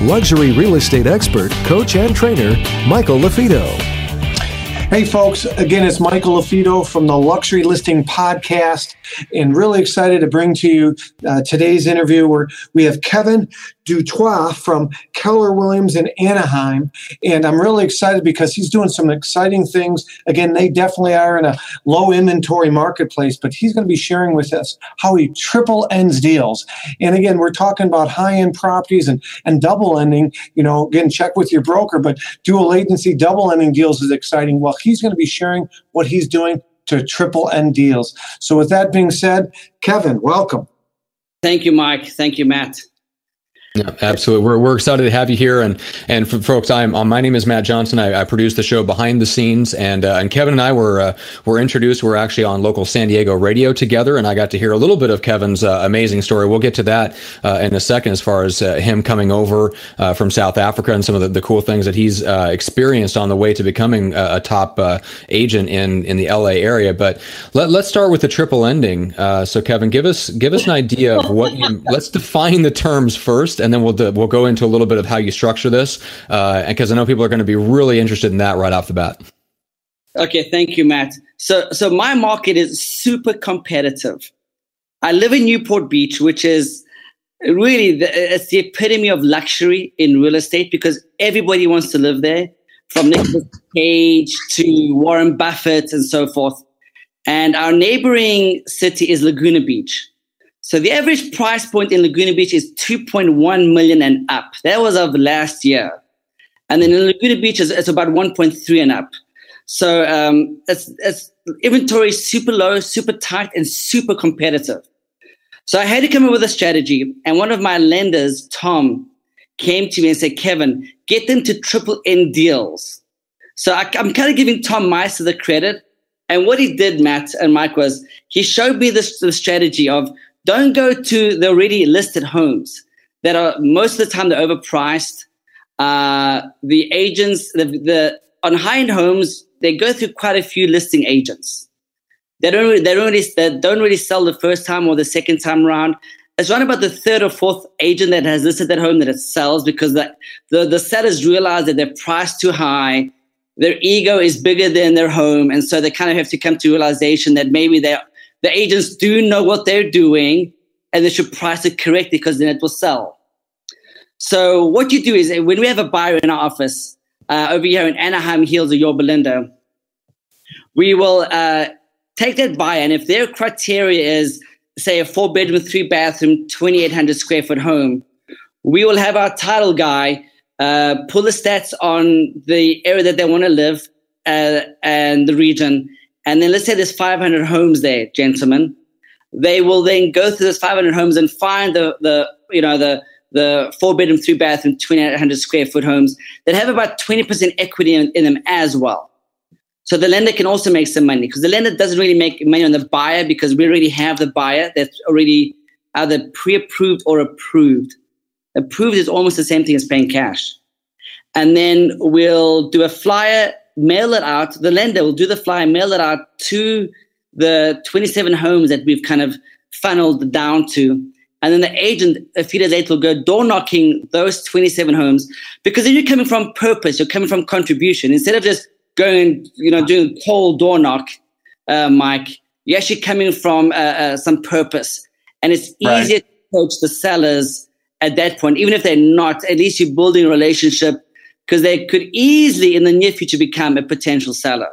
luxury real estate expert, coach, and trainer, Michael Lafito. Hey folks, again, it's Michael Lafito from the Luxury Listing Podcast, and really excited to bring to you today's interview where we have Kevin Dutrois from Keller Williams in Anaheim. And I'm really excited because he's doing some exciting things. Again, they definitely are in a low inventory marketplace, but he's going to be sharing with us how he triple ends deals. And again, we're talking about high-end properties and double ending. You know, again, check with your broker, but dual agency double ending deals is exciting. Well, he's going to be sharing what he's doing to triple end deals. So with that being said, Kevin, welcome. Thank you, Mike. Thank you, Matt. Yeah, absolutely. We're excited to have you here. And for folks, my name is Matt Johnson. I produce the show Behind the Scenes, and Kevin and I were introduced. We're actually on local San Diego radio together, and I got to hear a little bit of Kevin's amazing story. We'll get to that in a second, as far as him coming over from South Africa and some of the cool things that he's experienced on the way to becoming a top agent in the LA area. But let's start with the triple ending. So Kevin, give us an idea of what you— let's define the terms first. And then we'll go into a little bit of how you structure this, because I know people are going to be really interested in that right off the bat. Okay, thank you, Matt. So my market is super competitive. I live in Newport Beach, which is really it's the epitome of luxury in real estate because everybody wants to live there, from Nicolas Cage to Warren Buffett and so forth. And our neighboring city is Laguna Beach. So the average price point in Laguna Beach is $2.1 million and up. That was of last year. And then in Laguna Beach, it's about $1.3 and up. So it's inventory is super low, super tight, and super competitive. So I had to come up with a strategy. And one of my lenders, Tom, came to me and said, Kevin, get them to triple end deals. So I'm kind of giving Tom Meister the credit. And what he did, Matt and Mike, was he showed me the strategy of, don't go to the already listed homes that are most of the time they're overpriced. The agents, on high-end homes, they go through quite a few listing agents. They don't really sell the first time or the second time around. It's around about the third or fourth agent that has listed that home that it sells, because the sellers realize that they're priced too high, their ego is bigger than their home, and so they kind of have to come to realization that maybe the agents do know what they're doing, and they should price it correctly because then it will sell. So what you do is, when we have a buyer in our office over here in Anaheim Hills or Yorba Linda, we will take that buyer, and if their criteria is, say, a 4-bedroom, 3-bathroom, 2,800 square foot home, we will have our title guy pull the stats on the area that they want to live and the region. And then let's say there's 500 homes there, gentlemen. They will then go through those 500 homes and find the 4-bedroom, 3-bathroom, 2,800 square foot homes that have about 20% equity in them as well. So the lender can also make some money, because the lender doesn't really make money on the buyer, because we already have the buyer that's already either pre-approved or approved. Approved is almost the same thing as paying cash. And then we'll do a flyer, mail it out. The lender will do the flyer, mail it out to the 27 homes that we've kind of funneled down to. And then the agent, a few days later, will go door knocking those 27 homes, because then you're coming from purpose, you're coming from contribution. Instead of just going, doing cold door knock, Mike, you're actually coming from some purpose. And it's easier to coach the sellers at that point, even if they're not, at least you're building a relationship, because they could easily in the near future become a potential seller.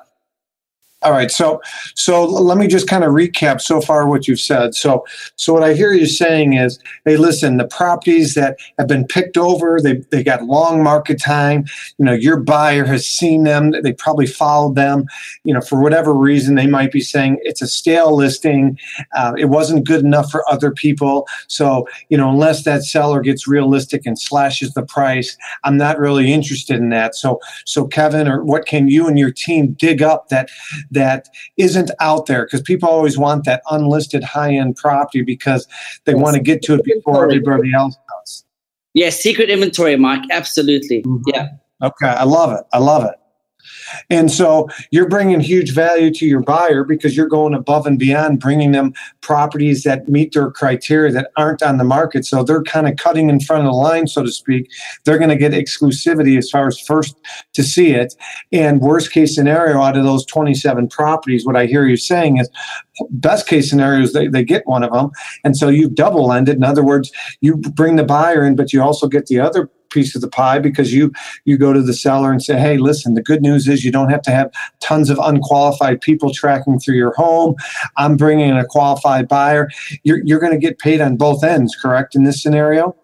All right. So let me just kind of recap so far what you've said. So what I hear you saying is, hey, listen, the properties that have been picked over, they got long market time. You know, your buyer has seen them. They probably followed them. You know, for whatever reason, they might be saying it's a stale listing. It wasn't good enough for other people. So, you know, unless that seller gets realistic and slashes the price, I'm not really interested in that. So Kevin, or what can you and your team dig up that isn't out there? Because people always want that unlisted high-end property because they want to get to it before everybody else does. Yeah, secret inventory, Mike. Absolutely. Mm-hmm. Yeah. Okay. I love it. And so you're bringing huge value to your buyer because you're going above and beyond, bringing them properties that meet their criteria that aren't on the market. So they're kind of cutting in front of the line, so to speak. They're going to get exclusivity as far as first to see it. And worst case scenario, out of those 27 properties, what I hear you saying is best case scenario is they get one of them. And so you double ended. In other words, you bring the buyer in, but you also get the other piece of the pie because you go to the seller and say, hey, listen, the good news is you don't have to have tons of unqualified people tracking through your home. I'm bringing in a qualified buyer. You're going to get paid on both ends, correct, in this scenario?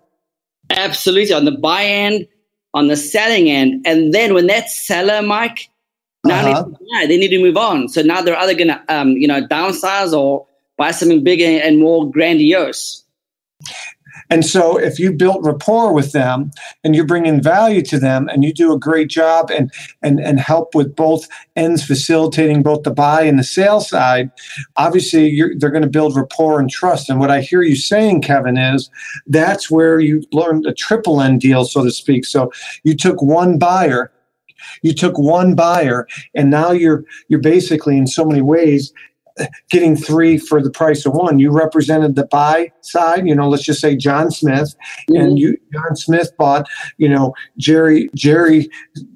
Absolutely. On the buy end, on the selling end. And then when that seller, Mike, now they need to move on. So now they're either going to downsize or buy something bigger and more grandiose. And so if you built rapport with them and you're bringing value to them and you do a great job and help with both ends, facilitating both the buy and the sale side, obviously they're going to build rapport and trust. And what I hear you saying, Kevin, is that's where you learned a triple end deal, so to speak. So you took one buyer. You took one buyer, and now you're basically in so many ways getting three for the price of one. You represented the buy side, let's just say John Smith, mm-hmm. and John Smith bought, Jerry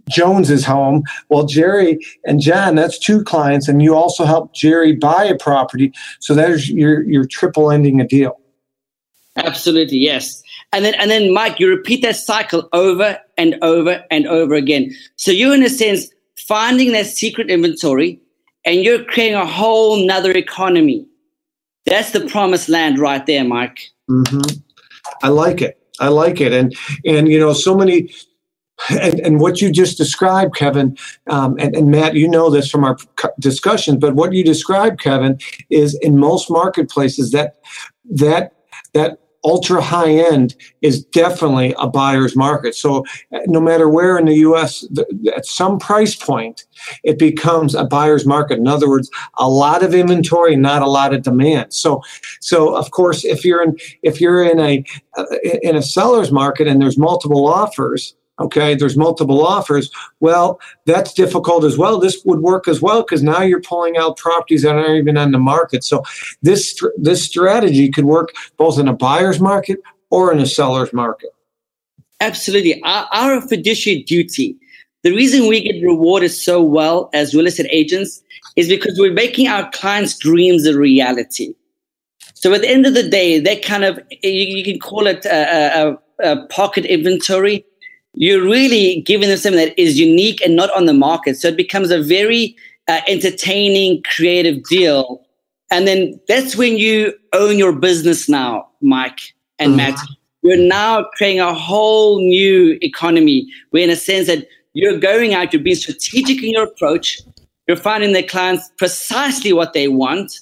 Jones's home. Well, Jerry and John, that's two clients, and you also helped Jerry buy a property. So there's your triple ending a deal. Absolutely, yes. And then, Mike, you repeat that cycle over and over and over again. So you're, in a sense, finding that secret inventory, and you're creating a whole nother economy. That's the promised land right there, Mike. Mm-hmm. I like it. And so many... And what you just described, Kevin, and Matt, you know this from our discussions, but what you described, Kevin, is in most marketplaces that ultra high end is definitely a buyer's market. So no matter where in the U.S., at some price point, it becomes a buyer's market. In other words, a lot of inventory, not a lot of demand. So of course, if you're in a seller's market and there's multiple offers. Okay, there's multiple offers. Well, that's difficult as well. This would work as well because now you're pulling out properties that aren't even on the market. So this strategy could work both in a buyer's market or in a seller's market. Absolutely. Our fiduciary duty, the reason we get rewarded so well as real estate agents is because we're making our clients' dreams a reality. So at the end of the day, that kind of, you can call it a pocket inventory. You're really giving them something that is unique and not on the market. So it becomes a very entertaining, creative deal. And then that's when you own your business now, Mike and Matt. You're now creating a whole new economy where, in a sense, that you're going out, you're being strategic in your approach. You're finding their clients precisely what they want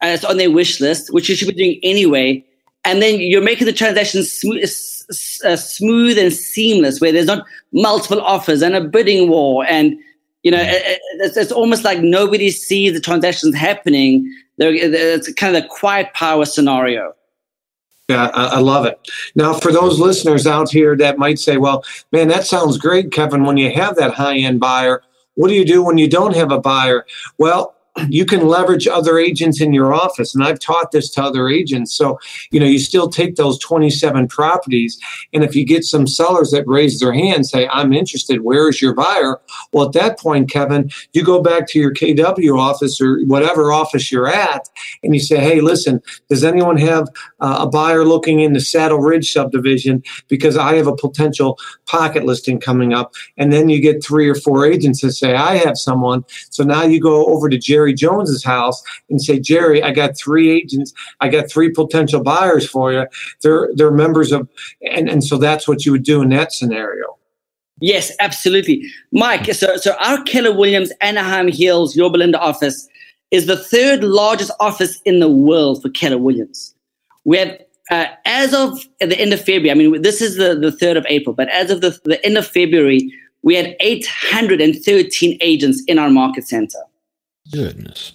as on their wish list, which you should be doing anyway. And then you're making the transaction smooth and seamless, where there's not multiple offers and a bidding war. And, it's almost like nobody sees the transactions happening. It's kind of a quiet power scenario. Yeah, I love it. Now, for those listeners out here that might say, well, man, that sounds great, Kevin, when you have that high-end buyer. What do you do when you don't have a buyer? Well, you can leverage other agents in your office. And I've taught this to other agents. So, you know, you still take those 27 properties. And if you get some sellers that raise their hand, say, I'm interested, where is your buyer? Well, at that point, Kevin, you go back to your KW office or whatever office you're at, and you say, hey, listen, does anyone have a buyer looking in the Saddle Ridge subdivision? Because I have a potential pocket listing coming up. And then you get 3 or 4 agents that say, I have someone. So now you go over to Jerry Jones's house and say, Jerry, I got 3 agents, I got 3 potential buyers for you. They're members of, and so that's what you would do in that scenario. Yes, absolutely. Mike, so our Keller Williams Anaheim Hills, your Belinda office is the 3rd largest office in the world for Keller Williams. We have, as of the end of February, I mean, this is the 3rd of April, but as of the end of February, we had 813 agents in our market center. Goodness.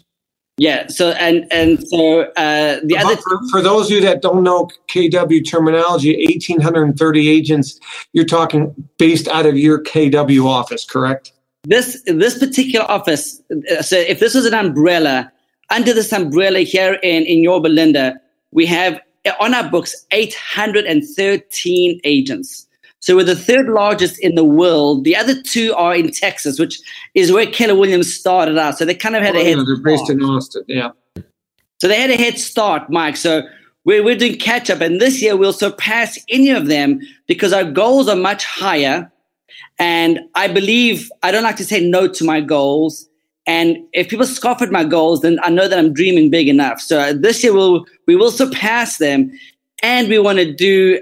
Yeah. So and so the other for those of you that don't know KW terminology, 1,830 agents. You're talking based out of your KW office, correct? This particular office. So if this was an umbrella, under this umbrella here in your Belinda, we have on our books 813 agents. So we're the 3rd largest in the world. The other 2 are in Texas, which is where Keller Williams started out. So they kind of had a head start. They're based in Austin, yeah. So they had a head start, Mike. So we're doing catch-up. And this year we'll surpass any of them because our goals are much higher. And I believe I don't like to say no to my goals. And if people scoff at my goals, then I know that I'm dreaming big enough. So this year we will surpass them. And we want to do,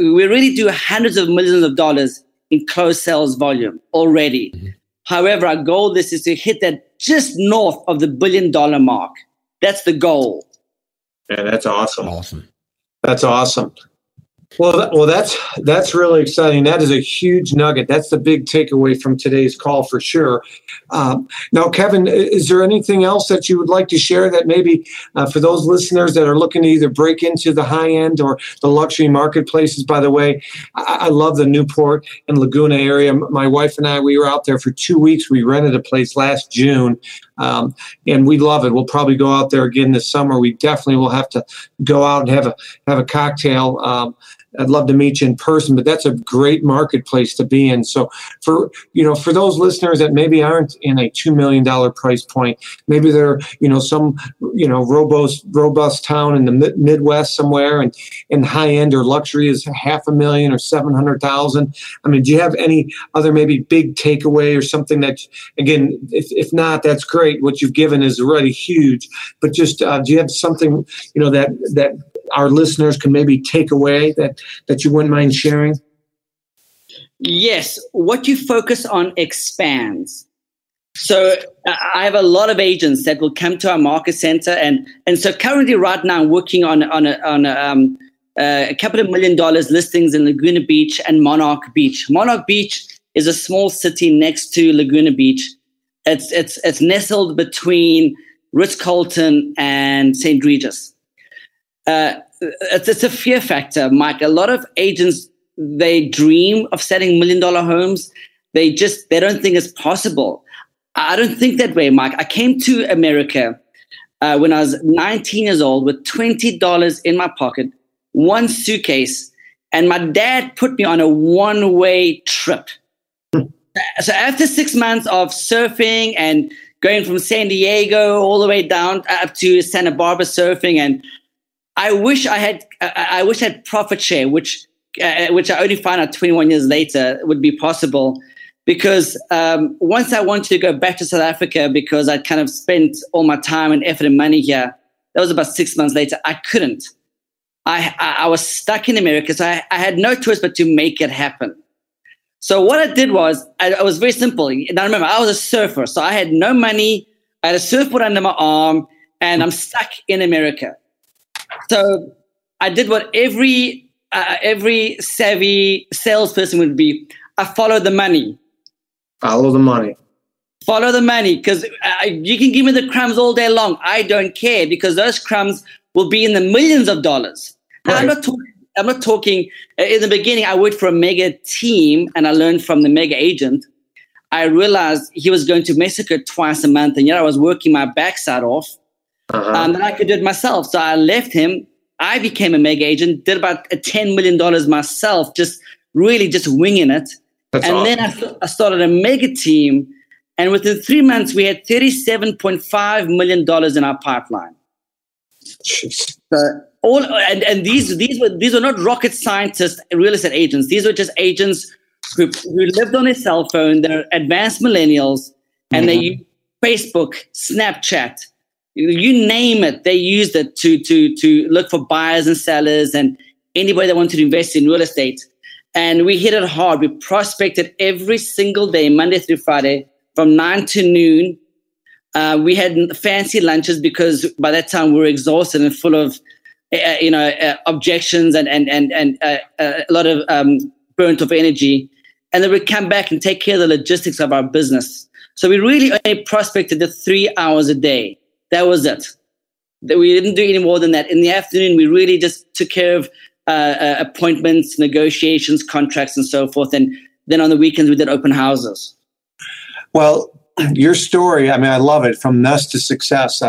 we really do hundreds of millions of dollars in closed sales volume already. Mm-hmm. However, our goal this is to hit that just north of the $1 billion mark. That's the goal. Yeah, that's awesome. That's awesome. Well, that's really exciting. That is a huge nugget. That's the big takeaway from today's call for sure. Now, Kevin, is there anything else that you would like to share that maybe for those listeners that are looking to either break into the high end or the luxury marketplaces? By the way, I love the Newport and Laguna area. My wife and I, we were out there for 2 weeks. We rented a place last June. And we love it. We'll probably go out there again this summer. We definitely will have to go out and have a cocktail. I'd love to meet you in person, but that's a great marketplace to be in. So for those listeners that maybe aren't in a $2 million price point, maybe they're, some, robust town in the Midwest somewhere and high end or luxury is $500,000 or $700,000. I mean, do you have any other maybe big takeaway or something that, again, if not, that's great. What you've given is already huge, but just do you have something, that our listeners can maybe take away that you wouldn't mind sharing? Yes. What you focus on expands. So I have a lot of agents that will come to our market center. And so currently right now I'm working on a couple of $1 million listings in Laguna Beach and Monarch Beach. Monarch Beach is a small city next to Laguna Beach. It's nestled between Ritz-Carlton and Saint Regis. It's a fear factor, Mike. A lot of agents, they dream of selling $1 million homes. They don't think it's possible. I don't think that way, Mike. I came to America when I was 19 years old with $20 in my pocket, 1 suitcase, and my dad put me on a one-way trip. So after 6 months of surfing and going from San Diego all the way down up to Santa Barbara surfing, and I wish I had profit share, which I only found out 21 years later would be possible, because once I wanted to go back to South Africa because I kind of spent all my time and effort and money here. That was about 6 months later. I couldn't. I was stuck in America, so I had no choice but to make it happen. So what I did was I was very simple. Now remember, I was a surfer, so I had no money. I had a surfboard under my arm, and I'm stuck in America. So I did what every savvy salesperson would be. I followed the money. Follow the money, because you can give me the crumbs all day long. I don't care, because those crumbs will be in the millions of dollars. Right. Now, I'm not talking in the beginning. I worked for a mega team and I learned from the mega agent. I realized he was going to Mexico twice a month, and yet I was working my backside off. And I could do it myself. So I left him. I became a mega agent, did about $10 million myself, just winging it. Then I started a mega team. And within 3 months, we had $37.5 million in our pipeline. Jeez. These were not rocket scientists, real estate agents. These were just agents who lived on a cell phone. They're advanced millennials, and they use Facebook, Snapchat, you name it. They used it to look for buyers and sellers and anybody that wanted to invest in real estate. And we hit it hard. We prospected every single day, Monday through Friday, from 9 to noon. We had fancy lunches because by that time we were exhausted and full of, objections and a lot of burnt of energy. And then we come back and take care of the logistics of our business. So we really only prospected the 3 hours a day. That was it. We didn't do any more than that. In the afternoon, we really just took care of appointments, negotiations, contracts, and so forth. And then on the weekends, we did open houses. Well, your story, I mean, I love it. From mess to success.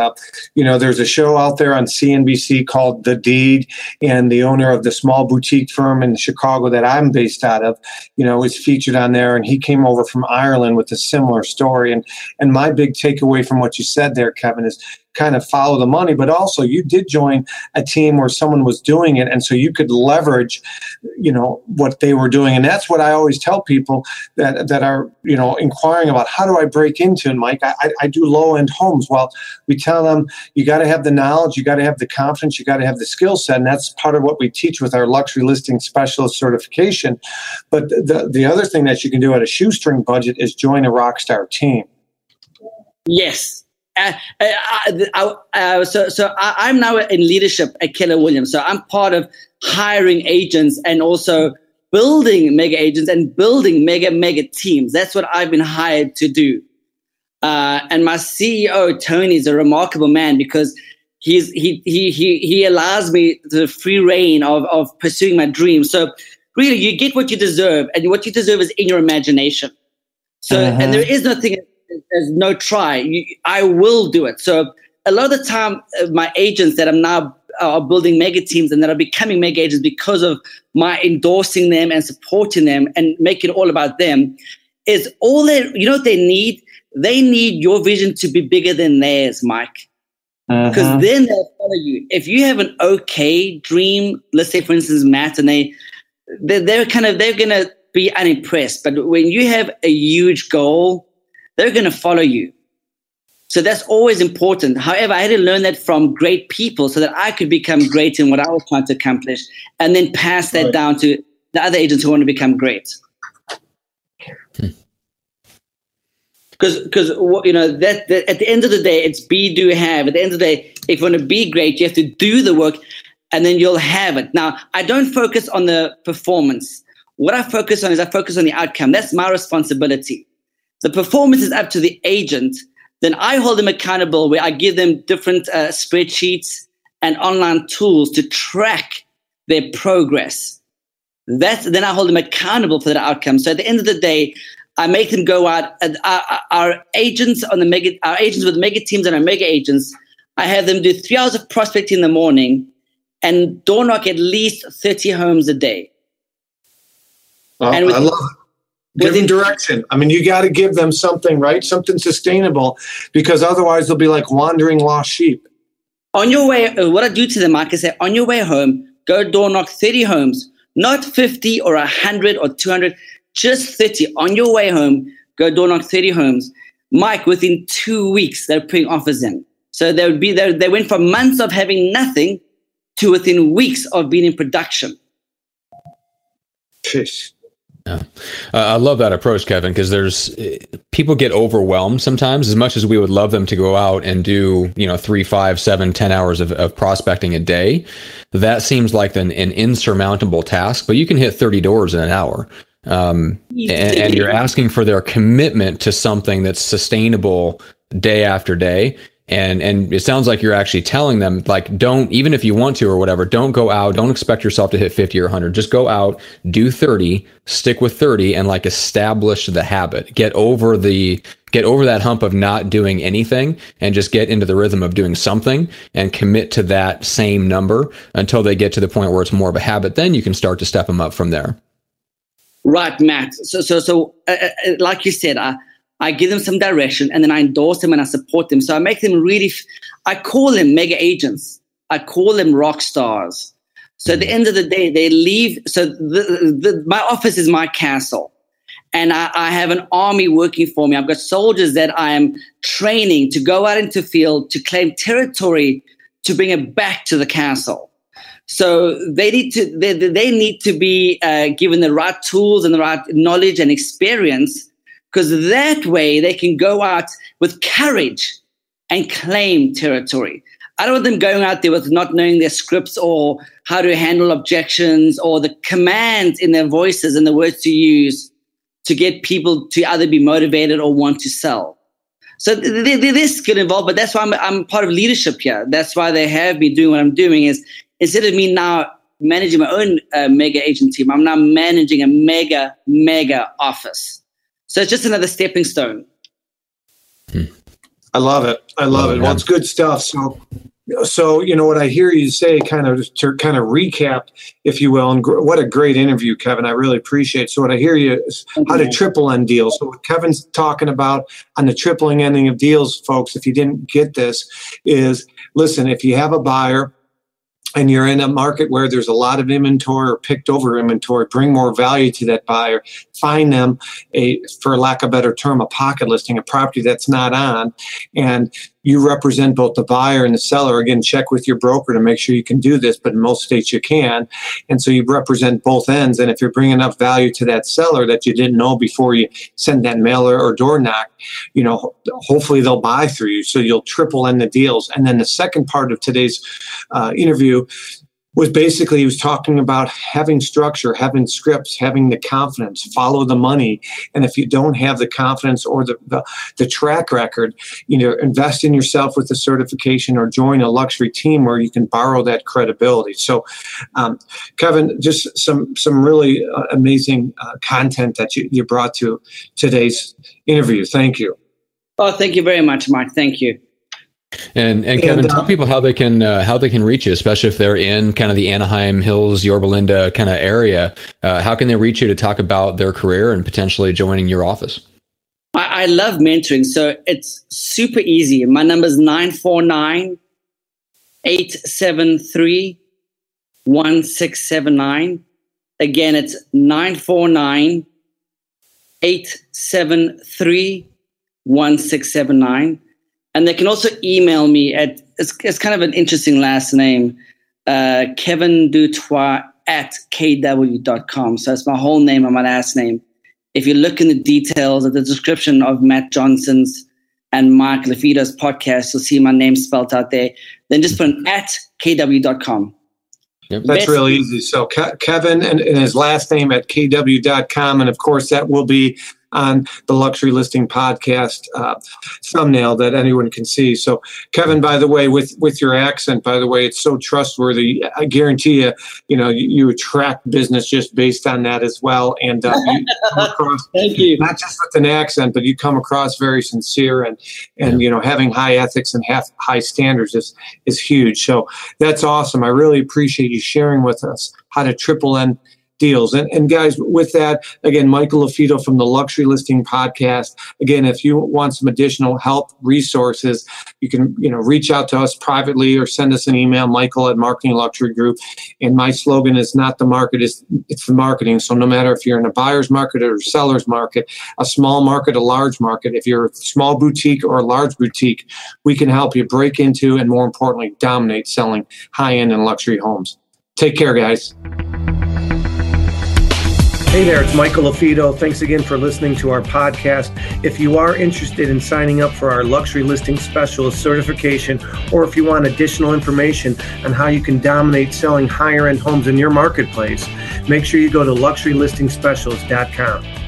There's a show out there on CNBC called The Deed, and the owner of the small boutique firm in Chicago that I'm based out of, is featured on there. And he came over from Ireland with a similar story. And my big takeaway from what you said there, Kevin, is kind of follow the money, but also you did join a team where someone was doing it. And so you could leverage, what they were doing. And that's what I always tell people that are, inquiring about how do I break into it, Mike? I do low end homes. Well, we tell them you got to have the knowledge, you got to have the confidence, you got to have the skill set. And that's part of what we teach with our luxury listing specialist certification. But the other thing that you can do at a shoestring budget is join a rock star team. Yes. I'm now in leadership at Keller Williams. So I'm part of hiring agents and also building mega agents and building mega teams. That's what I've been hired to do. And my CEO, Tony, is a remarkable man because he allows me the free reign of pursuing my dreams. So really, you get what you deserve, and what you deserve is in your imagination. So and there is nothing. There's no try. I will do it. So a lot of the time, my agents that I'm now are building mega teams and that are becoming mega agents because of my endorsing them and supporting them and making it all about them is all they. You know what they need? They need your vision to be bigger than theirs, Mike. Because then they'll follow you. If you have an okay dream, let's say for instance, Matt, and they're gonna be unimpressed. But when you have a huge goal, they're going to follow you. So that's always important. However, I had to learn that from great people so that I could become great in what I was trying to accomplish and then pass that down to the other agents who want to become great. Because that at the end of the day, it's be, do, have. At the end of the day, if you want to be great, you have to do the work and then you'll have it. Now, I don't focus on the performance. What I focus on is I focus on the outcome. That's my responsibility. The performance is up to the agent. Then I hold them accountable where I give them different spreadsheets and online tools to track their progress. Then I hold them accountable for that outcome. So at the end of the day, I make them go out. Our agents with mega teams and our mega agents, I have them do 3 hours of prospecting in the morning and door knock at least 30 homes a day. Oh, I love it. Give them direction. I mean, you got to give them something, right? Something sustainable, because otherwise they'll be like wandering lost sheep. On your way, what I do to them, Mike, is say, on your way home, go door knock 30 homes, not 50 or 100 or 200, just 30. On your way home, go door knock 30 homes. Mike, within 2 weeks, they're putting offers in. So they went from months of having nothing to within weeks of being in production. Jeez. Yeah. I love that approach, Kevin, because there's people get overwhelmed sometimes. As much as we would love them to go out and do, 3, 5, 7, 10 hours of prospecting a day, that seems like an insurmountable task. But you can hit 30 doors in an hour, and you're asking for their commitment to something that's sustainable day after day. And it sounds like you're actually telling them, like, don't, even if you want to or whatever, don't go out. Don't expect yourself to hit 50 or 100. Just go out, do 30, stick with 30, and like establish the habit. Get over that hump of not doing anything and just get into the rhythm of doing something and commit to that same number until they get to the point where it's more of a habit. Then you can start to step them up from there. Right, Matt. So, like you said, I give them some direction, and then I endorse them and I support them. So I make them really, I call them mega agents. I call them rock stars. So at the end of the day, they leave. So my office is my castle, and I have an army working for me. I've got soldiers that I am training to go out into the field, to claim territory, to bring it back to the castle. So they need to be given the right tools and the right knowledge and experience, because that way they can go out with courage and claim territory. I don't want them going out there with not knowing their scripts or how to handle objections or the commands in their voices and the words to use to get people to either be motivated or want to sell. So this could involve, but that's why I'm part of leadership here. That's why they have me doing what I'm doing, is instead of me now managing my own mega agent team, I'm now managing a mega office. So it's just another stepping stone. I love it. I love it. Well, it's good stuff. So, you know, what I hear you say, to recap, if you will, and what a great interview, Kevin. I really appreciate it. So what I hear you is how to triple end deals. So what Kevin's talking about on the tripling ending of deals, folks, if you didn't get this, is listen, if you have a buyer and you're in a market where there's a lot of inventory or picked over inventory, bring more value to that buyer. Find them for lack of a better term, a pocket listing, a property that's not on. And you represent both the buyer and the seller. Again, check with your broker to make sure you can do this, but in most states you can. And so you represent both ends. And if you're bringing enough value to that seller that you didn't know before you send that mailer or door knock, you know, hopefully they'll buy through you. So you'll triple end the deals. And then the second part of today's interview was basically he was talking about having structure, having scripts, having the confidence, follow the money. And if you don't have the confidence or the track record, you know, invest in yourself with the certification or join a luxury team where you can borrow that credibility. So, Kevin, just some really amazing content that you brought to today's interview. Thank you. Oh, thank you very much, Mike. Thank you. And Kevin, tell people how they can reach you, especially if they're in kind of the Anaheim Hills, Yorba Linda kind of area. How can they reach you to talk about their career and potentially joining your office? I love mentoring, so it's super easy. My number is 949-873-1679. Again, it's 949-873-1679. And they can also email me at, it's kind of an interesting last name, Kevin Dutrois at kw.com. So that's my whole name and my last name. If you look in the details of the description of Matt Johnson's and Mike Lafito's podcast, you'll see my name spelled out there. Then just put an at kw.com. Yep. That's real easy. So Kevin and his last name at kw.com. And of course, that will be on the Luxury Listing Podcast thumbnail that anyone can see. So, Kevin, by the way, with your accent, by the way, it's so trustworthy. I guarantee you, you know, you attract business just based on that as well. And you come across, thank you, not just with an accent, but you come across very sincere and you know, having high ethics and high standards is huge. So that's awesome. I really appreciate you sharing with us how to triple end deals. And guys, with that, again, Michael Lafito from the Luxury Listing Podcast. Again, if you want some additional help, resources, you can, you know, reach out to us privately or send us an email, Michael at Marketing Luxury Group. And my slogan is not the market, it's the marketing. So no matter if you're in a buyer's market or a seller's market, a small market, a large market, if you're a small boutique or a large boutique, we can help you break into and more importantly, dominate selling high-end and luxury homes. Take care, guys. Hey there, it's Michael Lafito. Thanks again for listening to our podcast. If you are interested in signing up for our Luxury Listing Specialist certification, or if you want additional information on how you can dominate selling higher-end homes in your marketplace, make sure you go to luxurylistingspecialist.com.